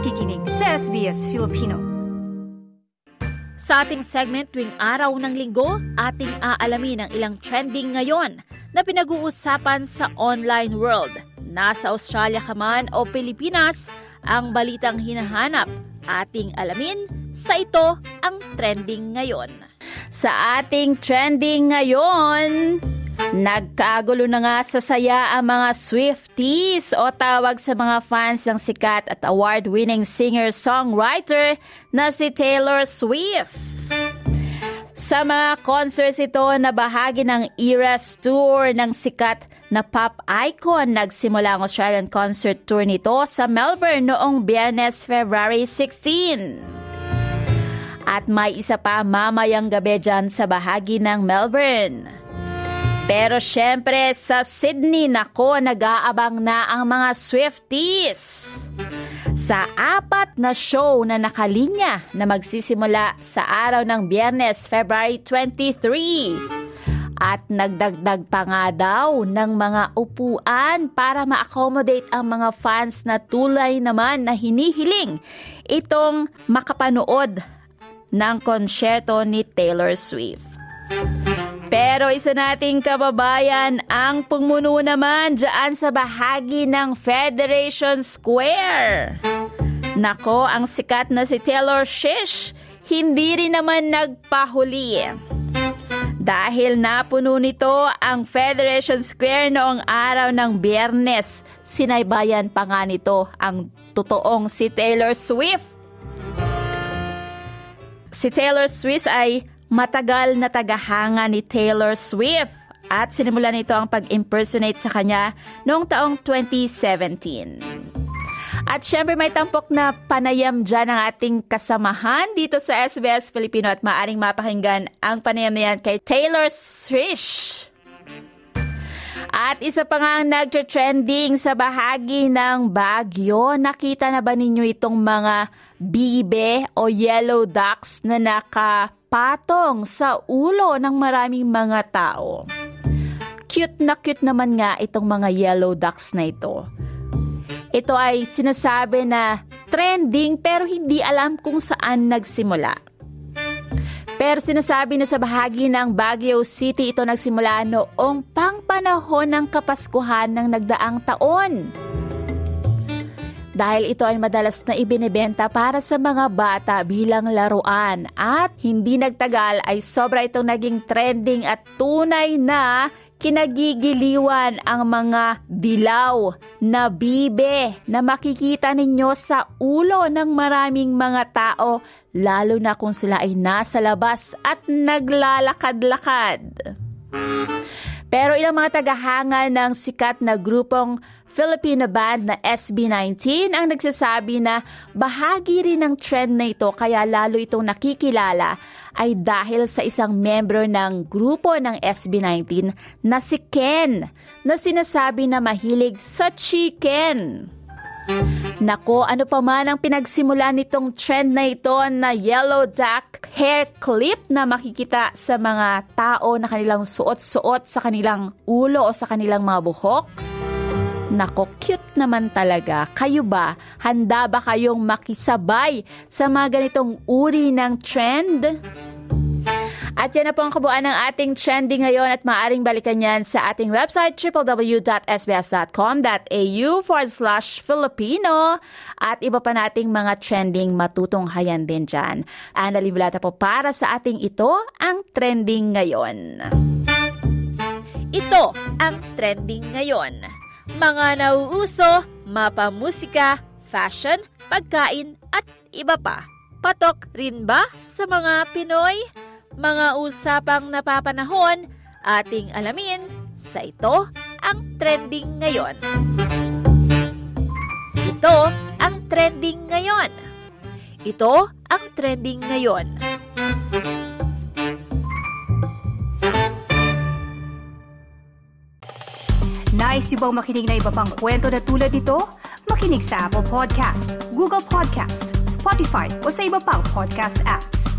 nakikinig sa SBS Filipino. Sa ating segment tuwing araw ng linggo, ating aalamin ang ilang trending ngayon na pinag-uusapan sa online world. Nasa Australia ka man o Pilipinas, ang balitang hinahanap ating alamin sa ito ang trending ngayon. Sa ating trending ngayon, nagkagulo na nga sa saya ang mga Swifties o tawag sa mga fans ng sikat at award-winning singer-songwriter na si Taylor Swift. Sa mga concerts ito na bahagi ng Eras Tour ng sikat na pop icon, nagsimula ang Australian concert tour nito sa Melbourne noong Biyernes, February 16. At may isa pa mamayang gabi dyan sa bahagi ng Melbourne. Pero syempre sa Sydney, nako, nag-aabang na ang mga Swifties sa apat na show na nakalinya na magsisimula sa araw ng Biyernes, February 23. At nagdagdag pa nga daw ng mga upuan para ma-accommodate ang mga fans na tulay naman na hinihiling itong makapanood ng konsyerto ni Taylor Swift. Pero isa nating kababayan ang pumuno naman dyan sa bahagi ng Federation Square. Nako, ang sikat na si Taylor Sheesh, hindi rin naman nagpahuli. Dahil napuno nito ang Federation Square noong araw ng Biyernes, sinaybayan pa nga nito ang totoong si Taylor Swift. Si Taylor Swift ay matagal na tagahanga ni Taylor Swift at sinimulan nito ang pag-impersonate sa kanya noong taong 2017. At syempre may tampok na panayam dyan ang ating kasamahan dito sa SBS Filipino at maaring mapakinggan ang panayam na yan kay Taylor Swift. At isa pa nga ang nagtre-trending sa bahagi ng Baguio. Nakita na ba ninyo itong mga bibe o yellow ducks na nakapatong sa ulo ng maraming mga tao? Cute na cute naman nga itong mga yellow ducks na ito. Ito ay sinasabi na trending pero hindi alam kung saan nagsimula. Pero sinasabi na sa bahagi ng Baguio City ito nagsimula noong pangpanahon ng Kapaskuhan ng nagdaang taon. Dahil ito ay madalas na ibinebenta para sa mga bata bilang laruan at hindi nagtagal ay sobra itong naging trending at tunay na kinagigiliwan ang mga dilaw na bibe na makikita ninyo sa ulo ng maraming mga tao lalo na kung sila ay nasa labas at naglalakad-lakad. Pero ilang mga tagahanga ng sikat na grupong Filipino band na SB19 ang nagsasabi na bahagi rin ng trend na ito kaya lalo itong nakikilala ay dahil sa isang membro ng grupo ng SB19 na si Ken na sinasabi na mahilig sa chicken. Nako, ano pa man ang pinagsimula nitong trend na ito na yellow duck hair clip na makikita sa mga tao na kanilang suot-suot sa kanilang ulo o sa kanilang mga buhok? Nako, cute naman talaga. Kayo ba? Handa ba kayong makisabay sa mga ganitong uri ng trend? At yan na po ang kabuuan ng ating trending ngayon at maaaring balikan yan sa ating website www.sbs.com.au/Filipino at iba pa nating mga trending matutunghayan din dyan. Ana Liblata po para sa ating ito ang trending ngayon. Ito ang trending ngayon. Mga nauuso, mapamusika, fashion, pagkain at iba pa. Patok rin ba sa mga Pinoy? Mga usapang napapanahon, ating alamin sa ito ang trending ngayon. Ito ang trending ngayon. Ito ang trending ngayon. Nice yung bang makinig na iba pang kwento na tulad ito? Makinig sa Apple Podcast, Google Podcast, Spotify o sa iba pang podcast apps.